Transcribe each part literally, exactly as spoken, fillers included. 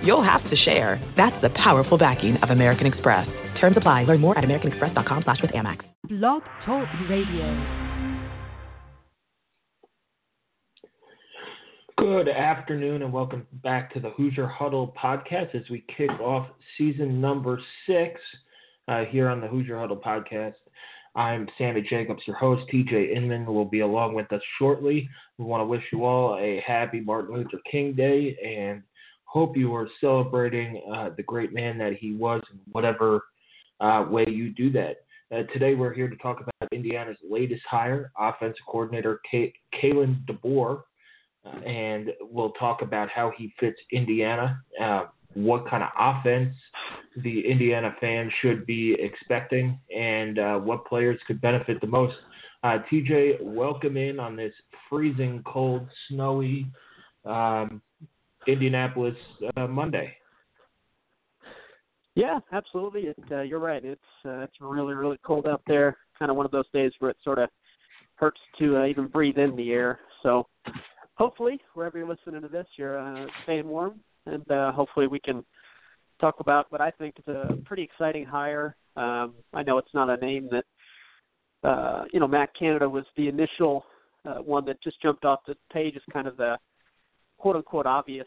you'll have to share. That's the powerful backing of American Express. Terms apply. Learn more at americanexpress.com slash with Amex. Blog Talk Radio. Good afternoon and welcome back to the Hoosier Huddle Podcast as we kick off season number six uh, here on the Hoosier Huddle Podcast. I'm Sammy Jacobs, your host. T J. Inman will be along with us shortly. We want to wish you all a happy Martin Luther King Day and hope you are celebrating uh, the great man that he was in whatever uh, way you do that. Uh, today we're here to talk about Indiana's latest hire, offensive coordinator K- Kalen DeBoer, uh, and we'll talk about how he fits Indiana, uh, what kind of offense the Indiana fans should be expecting, and uh, what players could benefit the most. Uh, T J, welcome in on this freezing, cold, snowy um Indianapolis uh, Monday. Yeah, absolutely. It, uh, you're right. It's uh, it's really, really cold out there. Kind of one of those days where it sort of hurts to uh, even breathe in the air. So hopefully, wherever you're listening to this, you're uh, staying warm, and uh, hopefully we can talk about what I think is a pretty exciting hire. Um, I know it's not a name that, uh, you know, Matt Canada was the initial uh, one that just jumped off the page as kind of the quote-unquote obvious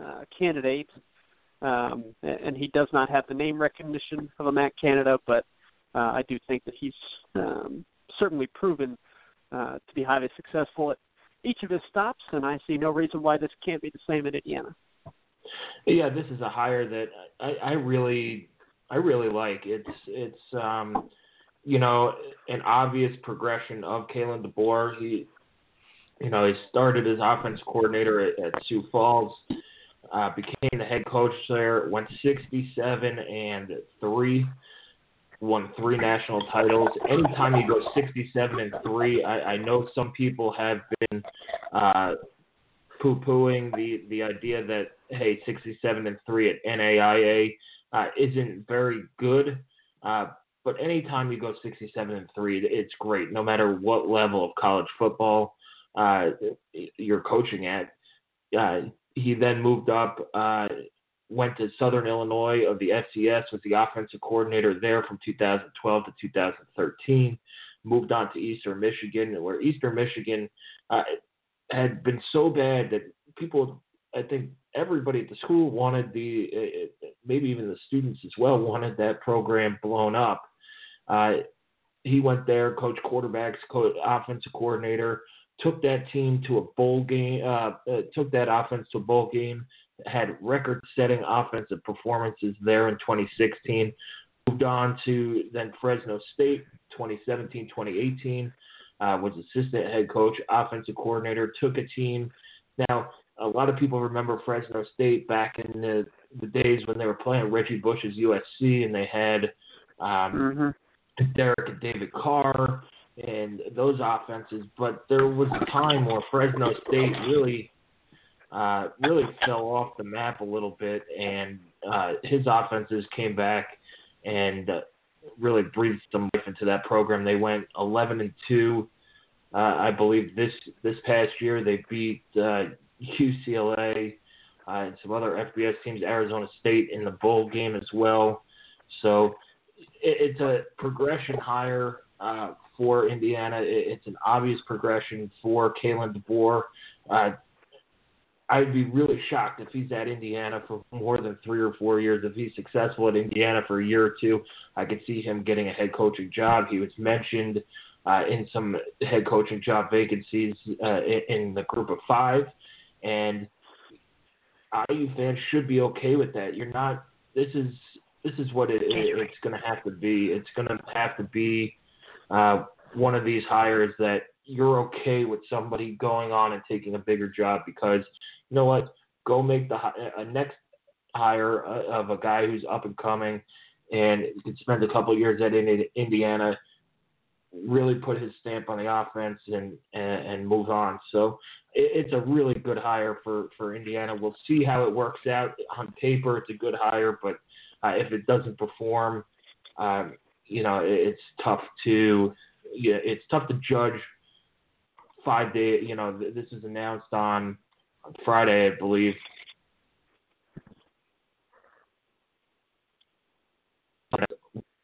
uh, candidate, um, and he does not have the name recognition of a Matt Canada, but uh, I do think that he's um, certainly proven uh, to be highly successful at each of his stops, and I see no reason why this can't be the same in Indiana. Yeah, this is a hire that I, I really, I really like. It's, it's um, you know, an obvious progression of Kalen DeBoer. He You know, he started as offense coordinator at, at Sioux Falls, uh, became the head coach there, went sixty-seven and three, won three national titles. Anytime you go sixty-seven and three, I, I know some people have been uh, poo-pooing the, the idea that, hey, sixty-seven and three at N A I A uh, isn't very good. Uh, but anytime you go sixty-seven and three, it's great, no matter what level of college football Uh, you're coaching at. Uh, he then moved up, uh, went to Southern Illinois of the F C S, was the offensive coordinator there from two thousand twelve to two thousand thirteen, moved on to Eastern Michigan, where Eastern Michigan uh, had been so bad that people, I think everybody at the school wanted the, uh, maybe even the students as well, wanted that program blown up. Uh, he went there, coached quarterbacks, coach, offensive coordinator, took that team to a bowl game, uh, uh, took that offense to a bowl game, had record-setting offensive performances there in twenty sixteen, moved on to then Fresno State, twenty seventeen twenty eighteen, uh, was assistant head coach, offensive coordinator, took a team. Now, a lot of people remember Fresno State back in the, the days when they were playing Reggie Bush's U S C, and they had um, mm-hmm. Derek and David Carr, and those offenses, but there was a time where Fresno State really, uh, really fell off the map a little bit, and uh, his offenses came back and uh, really breathed some life into that program. They went eleven and two, uh, I believe, this this past year. They beat uh, U C L A uh, and some other F B S teams, Arizona State in the bowl game as well. So it, it's a progression hire Uh, for Indiana. It's an obvious progression for Kalen DeBoer. Uh, I'd be really shocked if he's at Indiana for more than three or four years. If he's successful at Indiana for a year or two, I could see him getting a head coaching job. He was mentioned uh, in some head coaching job vacancies uh, in the group of five, and I U fans should be okay with that. You're not – this is this is what it, it, it's going to have to be. It's going to have to be – Uh, one of these hires that you're okay with somebody going on and taking a bigger job because, you know what, go make the a next hire of a guy who's up and coming and you can spend a couple years at Indiana, really put his stamp on the offense and, and, and move on. So it, it's a really good hire for, for Indiana. We'll see how it works out. On paper, it's a good hire, but uh, if it doesn't perform, um, you know, it, it's tough to yeah, it's tough to judge five day. You know, th- this is announced on Friday, I believe.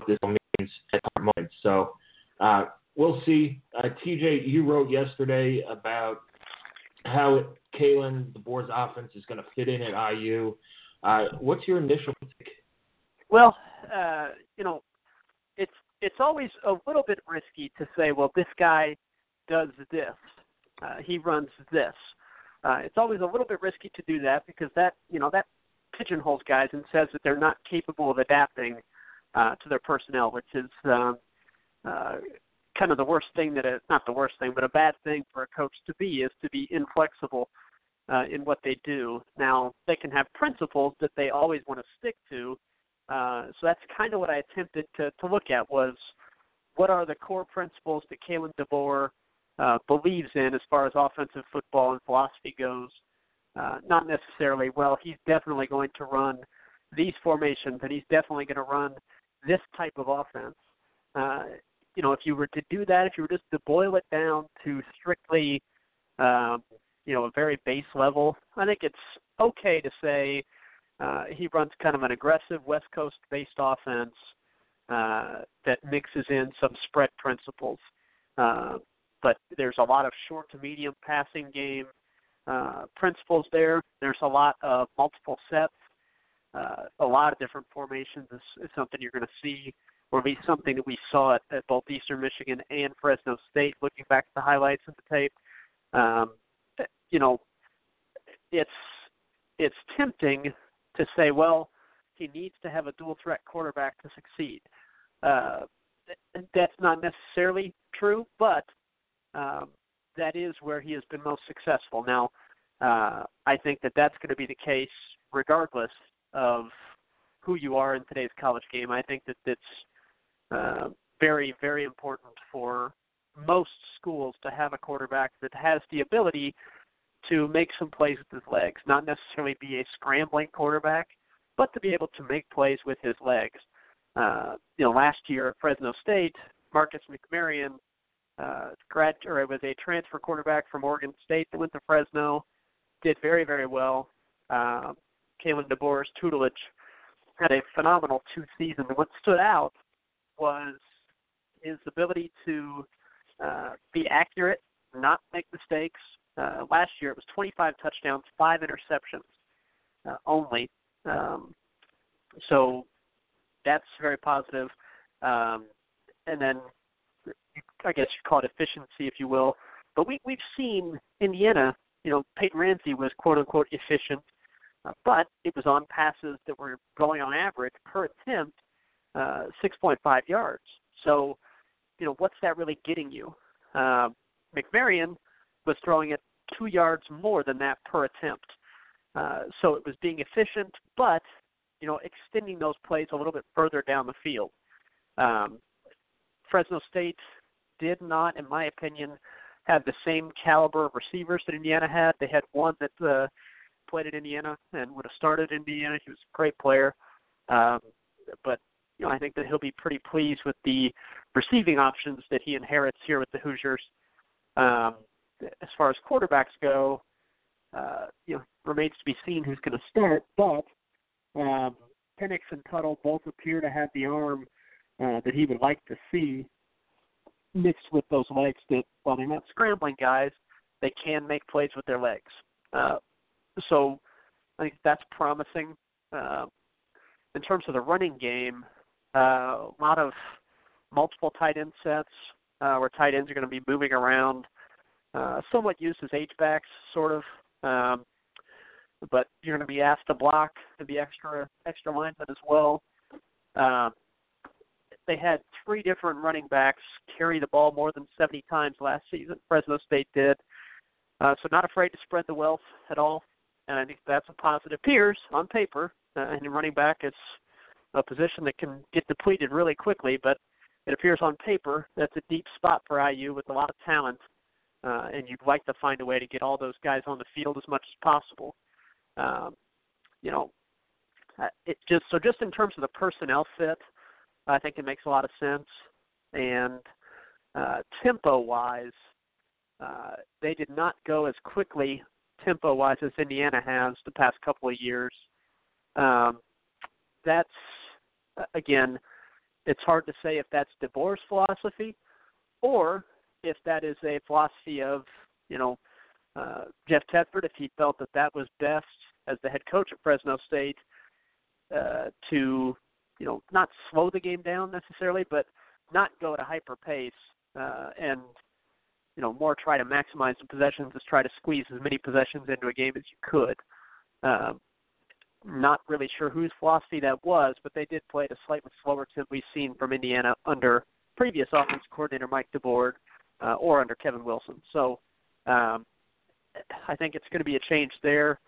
This means at the moment. So uh, we'll see. Uh, T J, you wrote yesterday about how Kalen DeBoer's offense is going to fit in at I U. Uh, what's your initial take? Well, uh, you know, it's it's always a little bit risky to say, well, this guy does this, uh, he runs this. Uh, it's always a little bit risky to do that because that you know that pigeonholes guys and says that they're not capable of adapting Uh, to their personnel, which is uh, uh, kind of the worst thing that a, not the worst thing, but a bad thing for a coach to be is to be inflexible uh, in what they do. Now, they can have principles that they always want to stick to, uh, so that's kind of what I attempted to, to look at was what are the core principles that Kalen DeBoer uh, believes in as far as offensive football and philosophy goes. Uh, not necessarily, well, he's definitely going to run these formations, and he's definitely going to run this type of offense. Uh, you know, if you were to do that, if you were just to boil it down to strictly, um, you know, a very base level, I think it's okay to say uh, he runs kind of an aggressive West Coast-based offense uh, that mixes in some spread principles. Uh, but there's a lot of short to medium passing game uh, principles there. There's a lot of multiple sets. Uh, a lot of different formations is, is something you're going to see, or at least something that we saw at, at both Eastern Michigan and Fresno State, looking back at the highlights of the tape. Um, you know, it's it's tempting to say, well, he needs to have a dual-threat quarterback to succeed. Uh, that's not necessarily true, but um, that is where he has been most successful. Now, uh, I think that that's going to be the case regardless of who you are in today's college game. I think that it's uh, very, very important for most schools to have a quarterback that has the ability to make some plays with his legs, not necessarily be a scrambling quarterback, but to be able to make plays with his legs. Uh, you know, last year at Fresno State, Marcus McMarion uh, grad, or was a transfer quarterback from Oregon State that went to Fresno, did very, very well. Um, Kalen DeBoer's tutelage had a phenomenal two seasons. What stood out was his ability to uh, be accurate, not make mistakes. Uh, last year it was twenty-five touchdowns, five interceptions uh, only. Um, so that's very positive. Um, and then I guess you'd call it efficiency, if you will. But we, we've seen Indiana, you know, Peyton Ramsey was quote-unquote efficient, but it was on passes that were going on average per attempt uh, six point five yards. So, you know, what's that really getting you? Uh, McMarion was throwing it two yards more than that per attempt. Uh, so it was being efficient, but, you know, extending those plays a little bit further down the field. Um, Fresno State did not, in my opinion, have the same caliber of receivers that Indiana had. They had one that the uh, played at Indiana and would have started Indiana. He was a great player. Um, but, you know, I think that he'll be pretty pleased with the receiving options that he inherits here with the Hoosiers. Um, as far as quarterbacks go, uh, you know, remains to be seen who's going to start. But um, Penix and Tuttle both appear to have the arm uh, that he would like to see mixed with those legs that, while they're not scrambling guys, they can make plays with their legs. Uh, So I think that's promising. Uh, in terms of the running game, uh, a lot of multiple tight end sets uh, where tight ends are going to be moving around, uh, somewhat used as H-backs, sort of. Um, but you're going to be asked to block, to be extra extra linemen as well. Uh, they had three different running backs carry the ball more than seventy times last season. Fresno State did. Uh, so not afraid to spread the wealth at all. And I think that's a positive. Appears on paper, uh, and in running back, it's a position that can get depleted really quickly. But it appears on paper that's a deep spot for I U with a lot of talent, uh, and you'd like to find a way to get all those guys on the field as much as possible. Um, you know, it just so just in terms of the personnel fit, I think it makes a lot of sense. And uh, tempo-wise, uh, they did not go as quickly tempo-wise as Indiana has the past couple of years. Um, that's, again, it's hard to say if that's DeBoer's philosophy or if that is a philosophy of, you know, uh, Jeff Tedford, if he felt that that was best as the head coach at Fresno State uh, to, you know, not slow the game down necessarily, but not go at a hyper pace uh, and, you know, more try to maximize the possessions is try to squeeze as many possessions into a game as you could. Um, not really sure whose philosophy that was, but they did play at a slightly slower tempo we've seen from Indiana under previous offense coordinator Mike DeBoer uh, or under Kevin Wilson. So um, I think it's going to be a change there.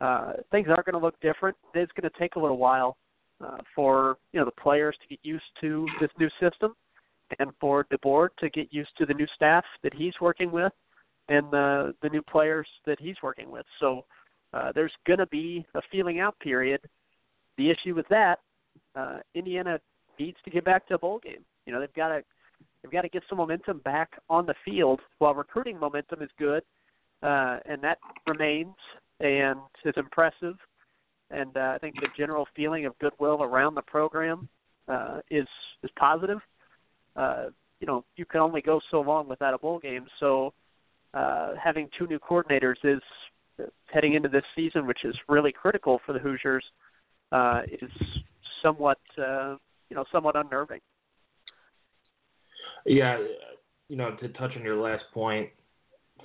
Uh, things are going to look different. It's going to take a little while uh, for, you know, the players to get used to this new system, and for DeBoer to get used to the new staff that he's working with and the the new players that he's working with. So uh, there's going to be a feeling out period. The issue with that, uh, Indiana needs to get back to a bowl game. You know, they've got to they've got to get some momentum back on the field. While recruiting momentum is good, uh, and that remains and is impressive, and uh, I think the general feeling of goodwill around the program uh, is is positive. Uh, you know, you can only go so long without a bowl game. So uh, having two new coordinators is uh, heading into this season, which is really critical for the Hoosiers, uh, is somewhat, uh, you know, somewhat unnerving. Yeah, you know, to touch on your last point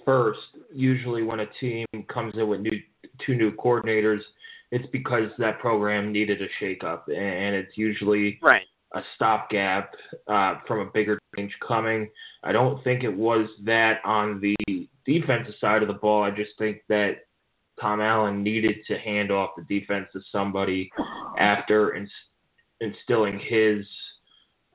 first, usually when a team comes in with new two new coordinators, it's because that program needed a shakeup, and it's usually right. a stopgap uh, from a bigger change coming. I don't think it was that on the defensive side of the ball. I just think that Tom Allen needed to hand off the defense to somebody after inst- instilling his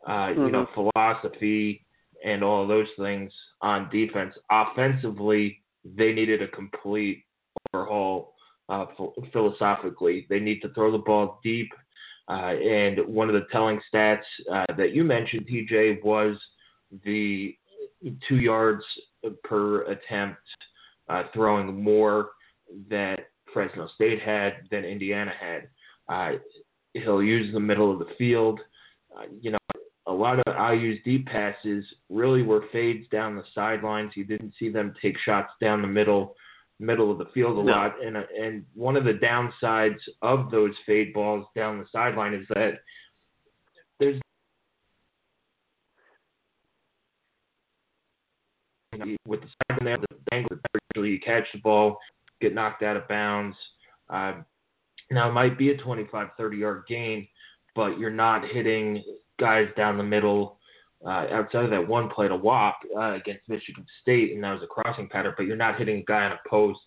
uh, mm-hmm. you know, philosophy and all those things on defense. Offensively, they needed a complete overhaul uh, ph- philosophically. They need to throw the ball deep. Uh, and one of the telling stats uh, that you mentioned, T J, was the two yards per attempt uh, throwing more that Fresno State had than Indiana had. Uh, he'll use the middle of the field. Uh, you know, a lot of I U's deep passes really were fades down the sidelines. You didn't see them take shots down the middle. middle of the field a no. lot, and and one of the downsides of those fade balls down the sideline is that there's you know, with the sideline there, the angle usually you catch the ball, get knocked out of bounds. Uh, now it might be a twenty-five, thirty yard gain, but you're not hitting guys down the middle. Uh, outside of that one play to Whop uh, against Michigan State, and that was a crossing pattern, but you're not hitting a guy on a post,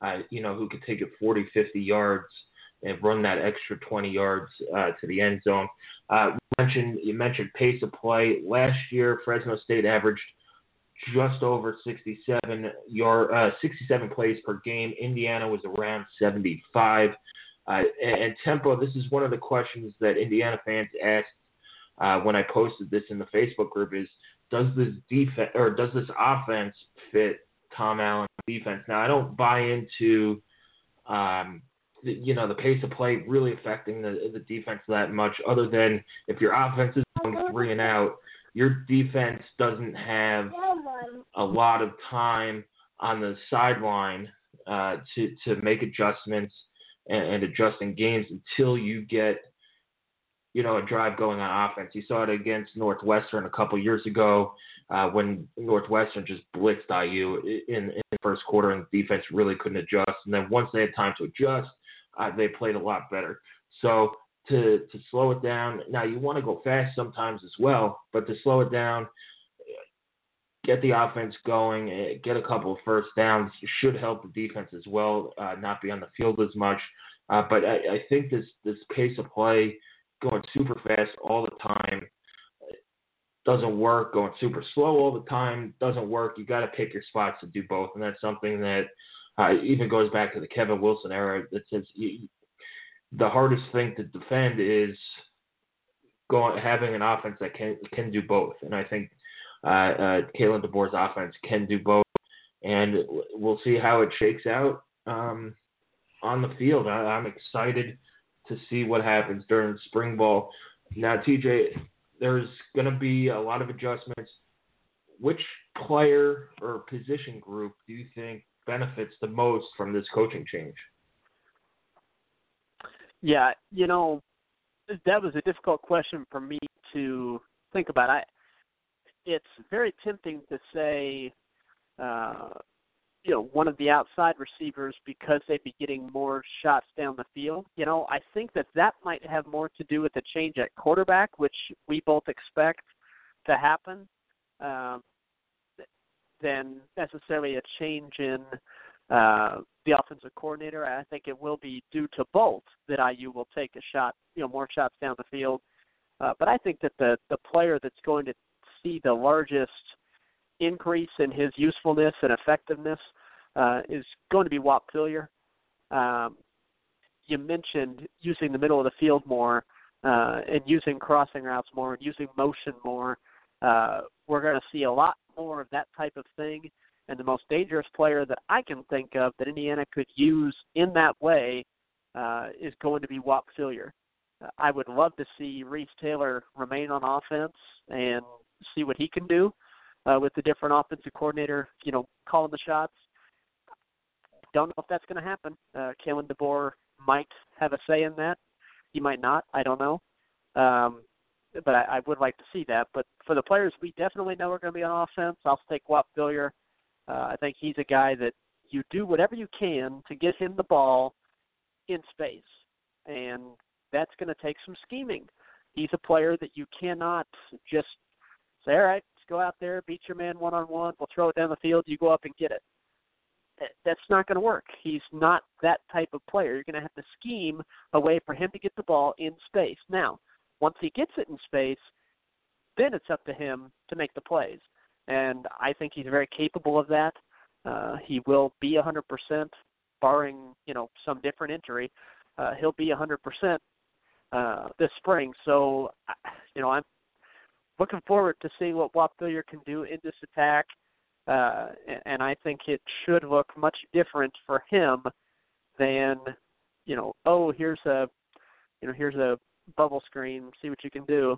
uh, you know, who could take it forty, fifty yards and run that extra twenty yards uh, to the end zone. Uh, you mentioned, you mentioned pace of play. Last year, Fresno State averaged just over sixty-seven, yard, uh, sixty-seven plays per game. Indiana was around seventy-five. Uh, and, and tempo, this is one of the questions that Indiana fans asked Uh, when I posted this in the Facebook group, is does this defense or does this offense fit Tom Allen's defense? Now, I don't buy into um, the, you know the pace of play really affecting the the defense that much. Other than if your offense is going three and out, your defense doesn't have a lot of time on the sideline uh, to to make adjustments and, and adjusting games until you get, you know, a drive going on offense. You saw it against Northwestern a couple years ago uh, when Northwestern just blitzed I U in, in the first quarter and the defense really couldn't adjust. And then once they had time to adjust, uh, they played a lot better. So to to slow it down, now you want to go fast sometimes as well, but to slow it down, get the offense going, get a couple of first downs should help the defense as well, uh, not be on the field as much. Uh, but I, I think this this pace of play, going super fast all the time, doesn't work. Going super slow all the time doesn't work. You got to pick your spots to do both, and that's something that uh, even goes back to the Kevin Wilson era. That says you, the hardest thing to defend is going having an offense that can can do both, and I think uh, uh, Kalen DeBoer's offense can do both, and we'll see how it shakes out um, on the field. I, I'm excited to see what happens during spring ball. Now, T J, there's going to be a lot of adjustments. Which player or position group do you think benefits the most from this coaching change? Yeah, you know, that was a difficult question for me to think about. I, it's very tempting to say, uh, you know, one of the outside receivers because they'd be getting more shots down the field. You know, I think that that might have more to do with the change at quarterback, which we both expect to happen, um, than necessarily a change in uh, the offensive coordinator. I think it will be due to both that I U will take a shot, you know, more shots down the field. Uh, but I think that the, the player that's going to see the largest increase in his usefulness and effectiveness uh, is going to be Whop Philyaw. Um, you mentioned using the middle of the field more uh, and using crossing routes more and using motion more. Uh, we're going to see a lot more of that type of thing. And the most dangerous player that I can think of that Indiana could use in that way uh, is going to be Whop Philyaw. Uh, I would love to see Reese Taylor remain on offense and see what he can do. Uh, with the different offensive coordinator, you know, calling the shots. Don't know if that's going to happen. Uh, Kalen DeBoer might have a say in that. He might not. I don't know. Um, but I, I would like to see that. But for the players, we definitely know we're going to be on offense. I'll take Whop Philyaw. Uh, I think he's a guy that you do whatever you can to get him the ball in space. And that's going to take some scheming. He's a player that you cannot just say, all right, go out there, beat your man one-on-one, we'll throw it down the field, you go up and get it. That's not going to work. He's not that type of player. You're going to have to scheme a way for him to get the ball in space. Now, once he gets it in space, then it's up to him to make the plays. And I think he's very capable of that. Uh, he will be one hundred percent, barring, you know, some different injury. Uh, he'll be one hundred percent uh, this spring. So, you know, I'm looking forward to seeing what Whop Philyaw can do in this attack, uh, and, and I think it should look much different for him than, you know, oh, here's a, you know, here's a bubble screen, see what you can do.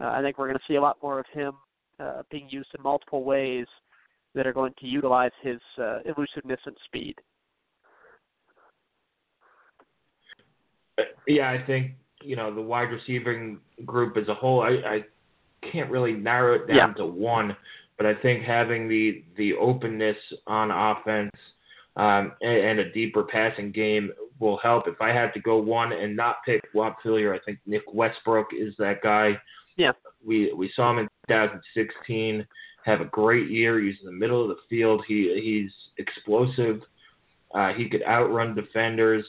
Uh, I think we're going to see a lot more of him uh, being used in multiple ways that are going to utilize his uh, elusiveness and speed. Yeah, I think, you know, the wide receiving group as a whole, I, I can't really narrow it down yeah. to one, but I think having the, the openness on offense um, and, and a deeper passing game will help. If I had to go one and not pick Whop Philyaw, I think Nick Westbrook is that guy. Yeah, we we saw him in two thousand sixteen have a great year. He's in the middle of the field. He he's explosive. Uh, he could outrun defenders,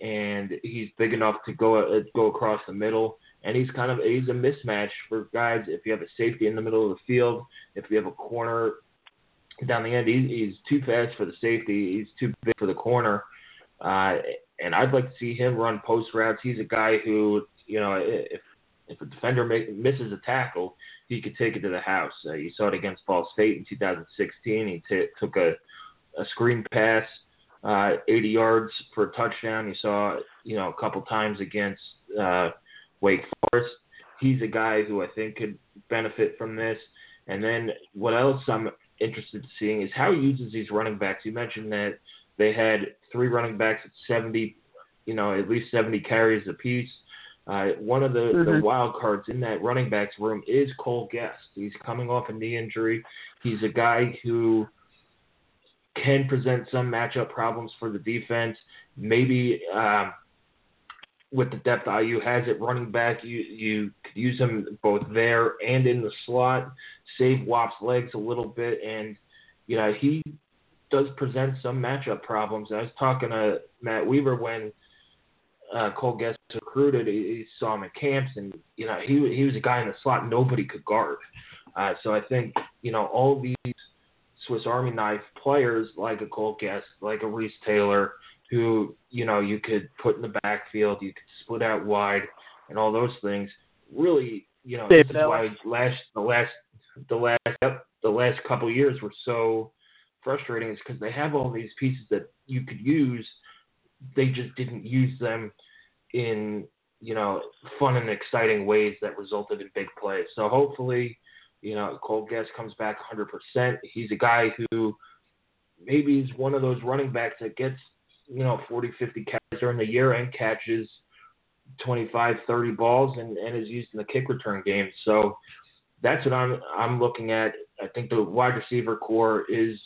and he's big enough to go uh, go across the middle. And he's kind of he's a mismatch for guys. If you have a safety in the middle of the field, if you have a corner down the end, he, he's too fast for the safety. He's too big for the corner. Uh, and I'd like to see him run post routes. He's a guy who, you know, if if a defender make, misses a tackle, he could take it to the house. Uh, you saw it against Ball State in two thousand sixteen. He t- took a, a screen pass, uh, eighty yards for a touchdown. You saw, you know, a couple times against uh, – Wake Forest. He's a guy who I think could benefit from this. And then what else I'm interested in seeing is how he uses these running backs. You mentioned that they had three running backs at seventy, you know, at least seventy carries apiece. Uh, one of the, mm-hmm. the wild cards in that running backs room is Cole Guest. He's coming off a knee injury. He's a guy who can present some matchup problems for the defense. Maybe uh, – with the depth I U has at running back, you, you could use him both there and in the slot, save Whop's legs a little bit. And, you know, he does present some matchup problems. I was talking to Matt Weaver when uh, Cole Guest was recruited. He, he saw him at camps, and, you know, he he was a guy in the slot nobody could guard. Uh, so I think, you know, all these Swiss Army knife players like a Cole Guest, like a Reese Taylor, who, you know, you could put in the backfield, you could split out wide, and all those things, really, you know, this is why last the last the last the last couple of years were so frustrating, is because they have all these pieces that you could use. They just didn't use them in, you know, fun and exciting ways that resulted in big plays. So hopefully, you know, Cole Guest comes back one hundred percent. He's a guy who maybe is one of those running backs that gets, you know, forty, fifty catches during the year and catches twenty-five, thirty balls and, and is used in the kick return game. So that's what I'm I'm looking at. I think the wide receiver core is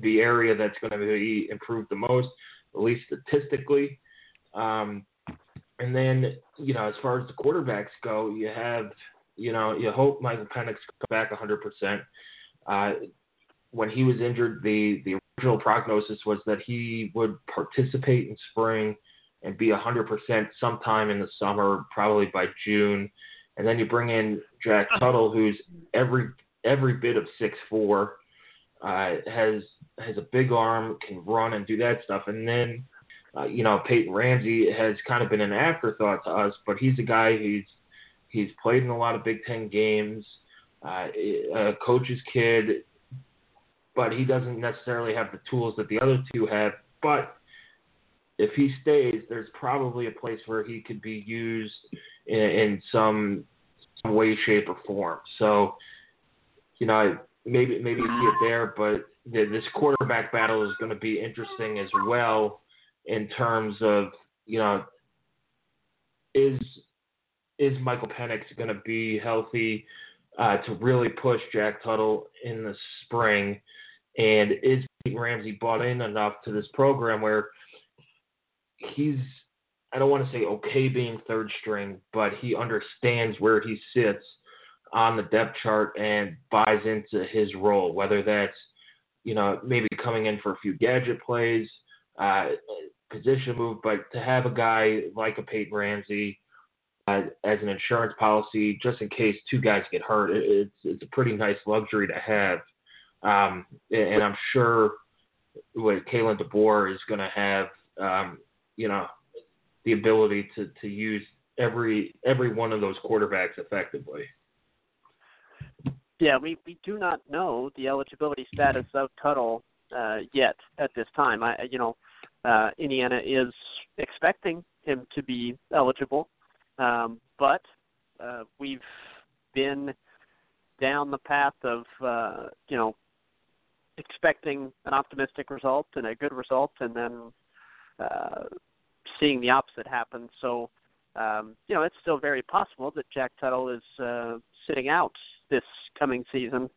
the area that's going to be improved the most, at least statistically. Um, and then, you know, as far as the quarterbacks go, you have, you know, you hope Michael Penix comes back one hundred percent. Uh, when he was injured, the, the original prognosis was that he would participate in spring and be one hundred percent sometime in the summer, probably by June. And then you bring in Jack Tuttle, who's every every bit of six foot four, uh, has has a big arm, can run and do that stuff. And then, uh, you know, Peyton Ramsey has kind of been an afterthought to us, but he's a guy who's he's played in a lot of Big Ten games, uh, a coach's kid, but he doesn't necessarily have the tools that the other two have. But if he stays, there's probably a place where he could be used in, in some, some way, shape, or form. So, you know, maybe maybe see it there, but the, this quarterback battle is going to be interesting as well in terms of, you know, is is Michael Penix going to be healthy uh, to really push Jack Tuttle in the spring? And is Peyton Ramsey bought in enough to this program where he's, I don't want to say okay being third string, but he understands where he sits on the depth chart and buys into his role, whether that's, you know, maybe coming in for a few gadget plays, uh, position move, but to have a guy like a Peyton Ramsey uh, as an insurance policy, just in case two guys get hurt, it's it's a pretty nice luxury to have. Um, and I'm sure what Kalen DeBoer is going to have, um, you know, the ability to, to use every every one of those quarterbacks effectively. Yeah, we, we do not know the eligibility status of Tuttle uh, yet at this time. I you know, uh, Indiana is expecting him to be eligible, um, but uh, we've been down the path of uh, you know, expecting an optimistic result and a good result, and then Uh, seeing the opposite happen. So, um, you know, it's still very possible that Jack Tuttle is uh, sitting out this coming season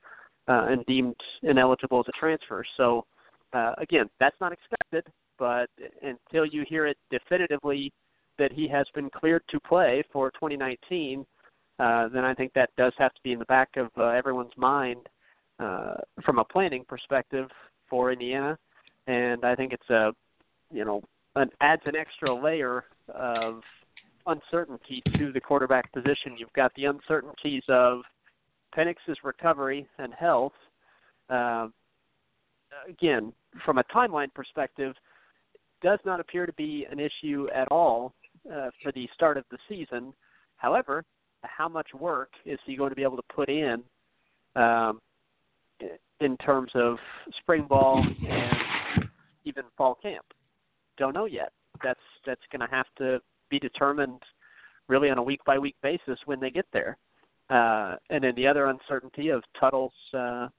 uh, and deemed ineligible as a transfer. So, uh, again, that's not expected, but until you hear it definitively that he has been cleared to play for twenty nineteen, uh, then I think that does have to be in the back of uh, everyone's mind uh, from a planning perspective for Indiana. And I think it's a you know, an, adds an extra layer of uncertainty to the quarterback position. You've got the uncertainties of Penix's recovery and health. Uh, again, from a timeline perspective, does not appear to be an issue at all uh, for the start of the season. However, how much work is he going to be able to put in um, in terms of spring ball and even fall camp? Don't know yet. That's that's going to have to be determined really on a week-by-week basis when they get there. Uh, and then the other uncertainty of Tuttle's uh,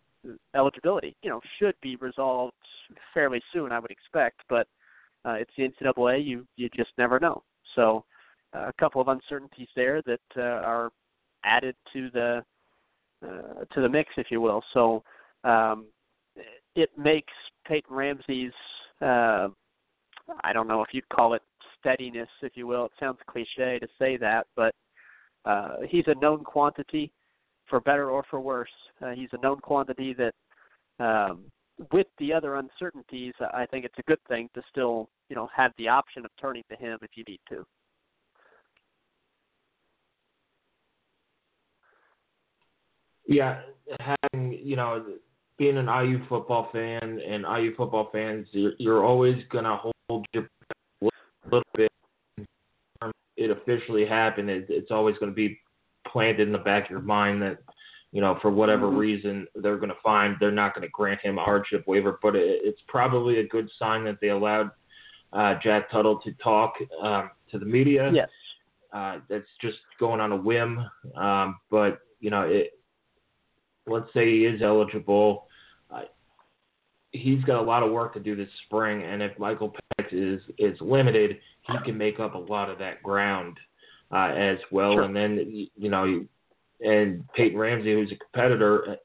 eligibility, you know, should be resolved fairly soon, I would expect, but uh, it's the N C double A. You, you just never know. So uh, a couple of uncertainties there that uh, are added to the uh, to the mix, if you will. So um, it makes Peyton Ramsey's uh, I don't know if you'd call it steadiness, if you will. It sounds cliche to say that, but uh, he's a known quantity, for better or for worse. Uh, he's a known quantity that, um, with the other uncertainties, I think it's a good thing to still, you know, have the option of turning to him if you need to. yeah, having, you know, being an I U football fan and I U football fans, you're, you're always going to hold your breath a little bit. It officially happened. It, it's always going to be planted in the back of your mind that, you know, for whatever mm-hmm. reason, they're going to find they're not going to grant him a hardship waiver. But it, it's probably a good sign that they allowed uh, Jack Tuttle to talk um, to the media. Yes. Uh, that's just going on a whim. Um, but, you know, it, let's say he is eligible. Uh, he's got a lot of work to do this spring. And if Michael Penix is, is limited, he can make up a lot of that ground uh, as well. Sure. And then, you know, you, and Peyton Ramsey, who's a competitor,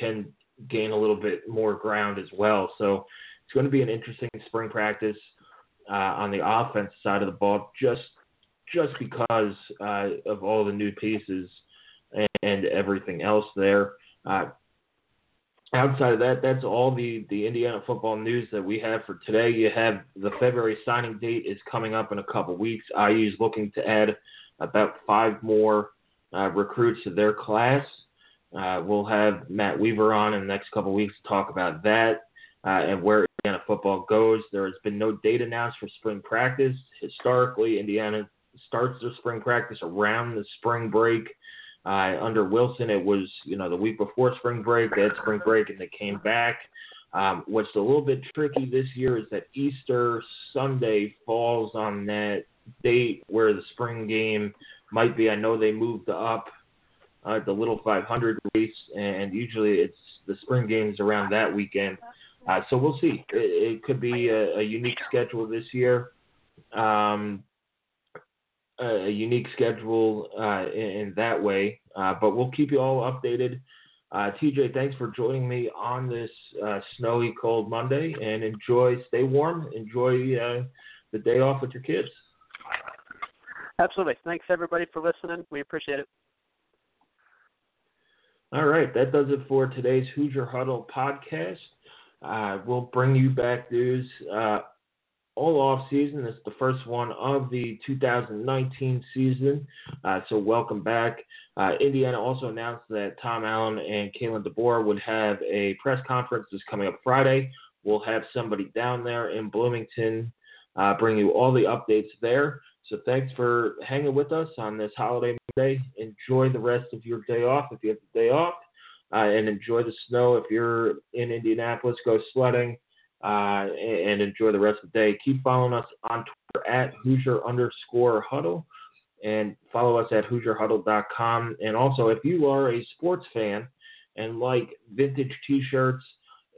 can gain a little bit more ground as well. So it's going to be an interesting spring practice uh, on the offense side of the ball, just just because uh, of all the new pieces and, and everything else there. Uh, outside of that, that's all the, the Indiana football news that we have for today. You have the February signing date is coming up in a couple weeks. I U is looking to add about five more Uh, recruits to their class. Uh, we'll have Matt Weaver on in the next couple weeks to talk about that uh, and where Indiana football goes. There has been no date announced for spring practice. Historically, Indiana starts their spring practice around the spring break. Uh, under Wilson, it was, you know, the week before spring break. They had spring break and they came back. Um, what's a little bit tricky this year is that Easter Sunday falls on that date where the spring game might be. I know they moved up uh, the Little five hundred race, and usually it's the spring games around that weekend. Uh, so we'll see. It, it could be a, a unique schedule this year, um, a unique schedule uh, in, in that way. Uh, but we'll keep you all updated. Uh, T J, thanks for joining me on this uh, snowy, cold Monday, and enjoy. Stay warm. Enjoy uh, the day off with your kids. Absolutely. Thanks, everybody, for listening. We appreciate it. All right. That does it for today's Hoosier Huddle podcast. Uh, we'll bring you back news uh, all off-season. It's the first one of the two thousand nineteen season, uh, so welcome back. Uh, Indiana also announced that Tom Allen and Kalen DeBoer would have a press conference this coming up Friday. We'll have somebody down there in Bloomington uh, bring you all the updates there. So thanks for hanging with us on this holiday Monday. Enjoy the rest of your day off if you have the day off, uh, and enjoy the snow. If you're in Indianapolis, go sledding uh, and enjoy the rest of the day. Keep following us on Twitter at Hoosier underscore Huddle, and follow us at Hoosier Huddle dot com. And also, if you are a sports fan and like vintage T-shirts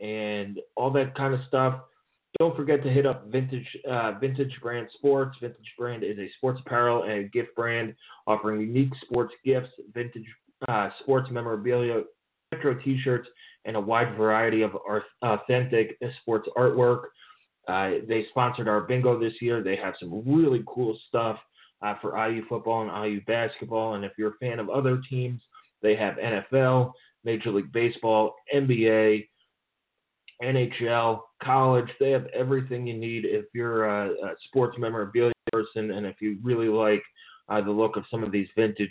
and all that kind of stuff, don't forget to hit up Vintage uh, Vintage Brand Sports. Vintage Brand is a sports apparel and gift brand offering unique sports gifts, vintage uh, sports memorabilia, retro T-shirts, and a wide variety of authentic sports artwork. Uh, they sponsored our bingo this year. They have some really cool stuff uh, for I U football and I U basketball. And if you're a fan of other teams, they have N F L, Major League Baseball, N B A, N H L, college. They have everything you need if you're a, a sports memorabilia person, and if you really like uh, the look of some of these vintage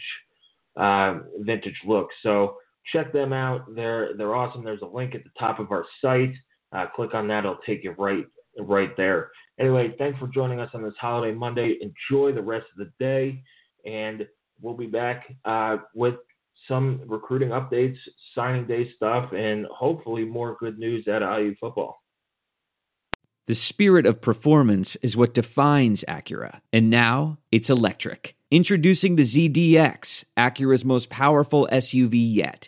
uh, vintage looks. So check them out. They're they're awesome. There's a link at the top of our site. Uh, click on that. It'll take you right right there. Anyway, thanks for joining us on this holiday Monday. Enjoy the rest of the day, and we'll be back uh, with some recruiting updates, signing day stuff, and hopefully more good news at I U football. The spirit of performance is what defines Acura, and now it's electric. Introducing the Z D X, Acura's most powerful S U V yet.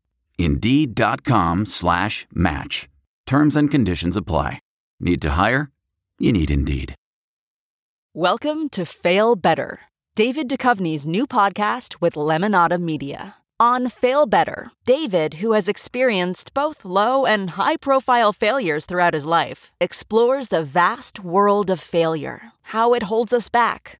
Indeed.com slash match. Terms and conditions apply. Need to hire? You need Indeed. Welcome to Fail Better, David Duchovny's new podcast with Lemonada Media. On Fail Better, David, who has experienced both low and high-profile failures throughout his life, explores the vast world of failure, how it holds us back,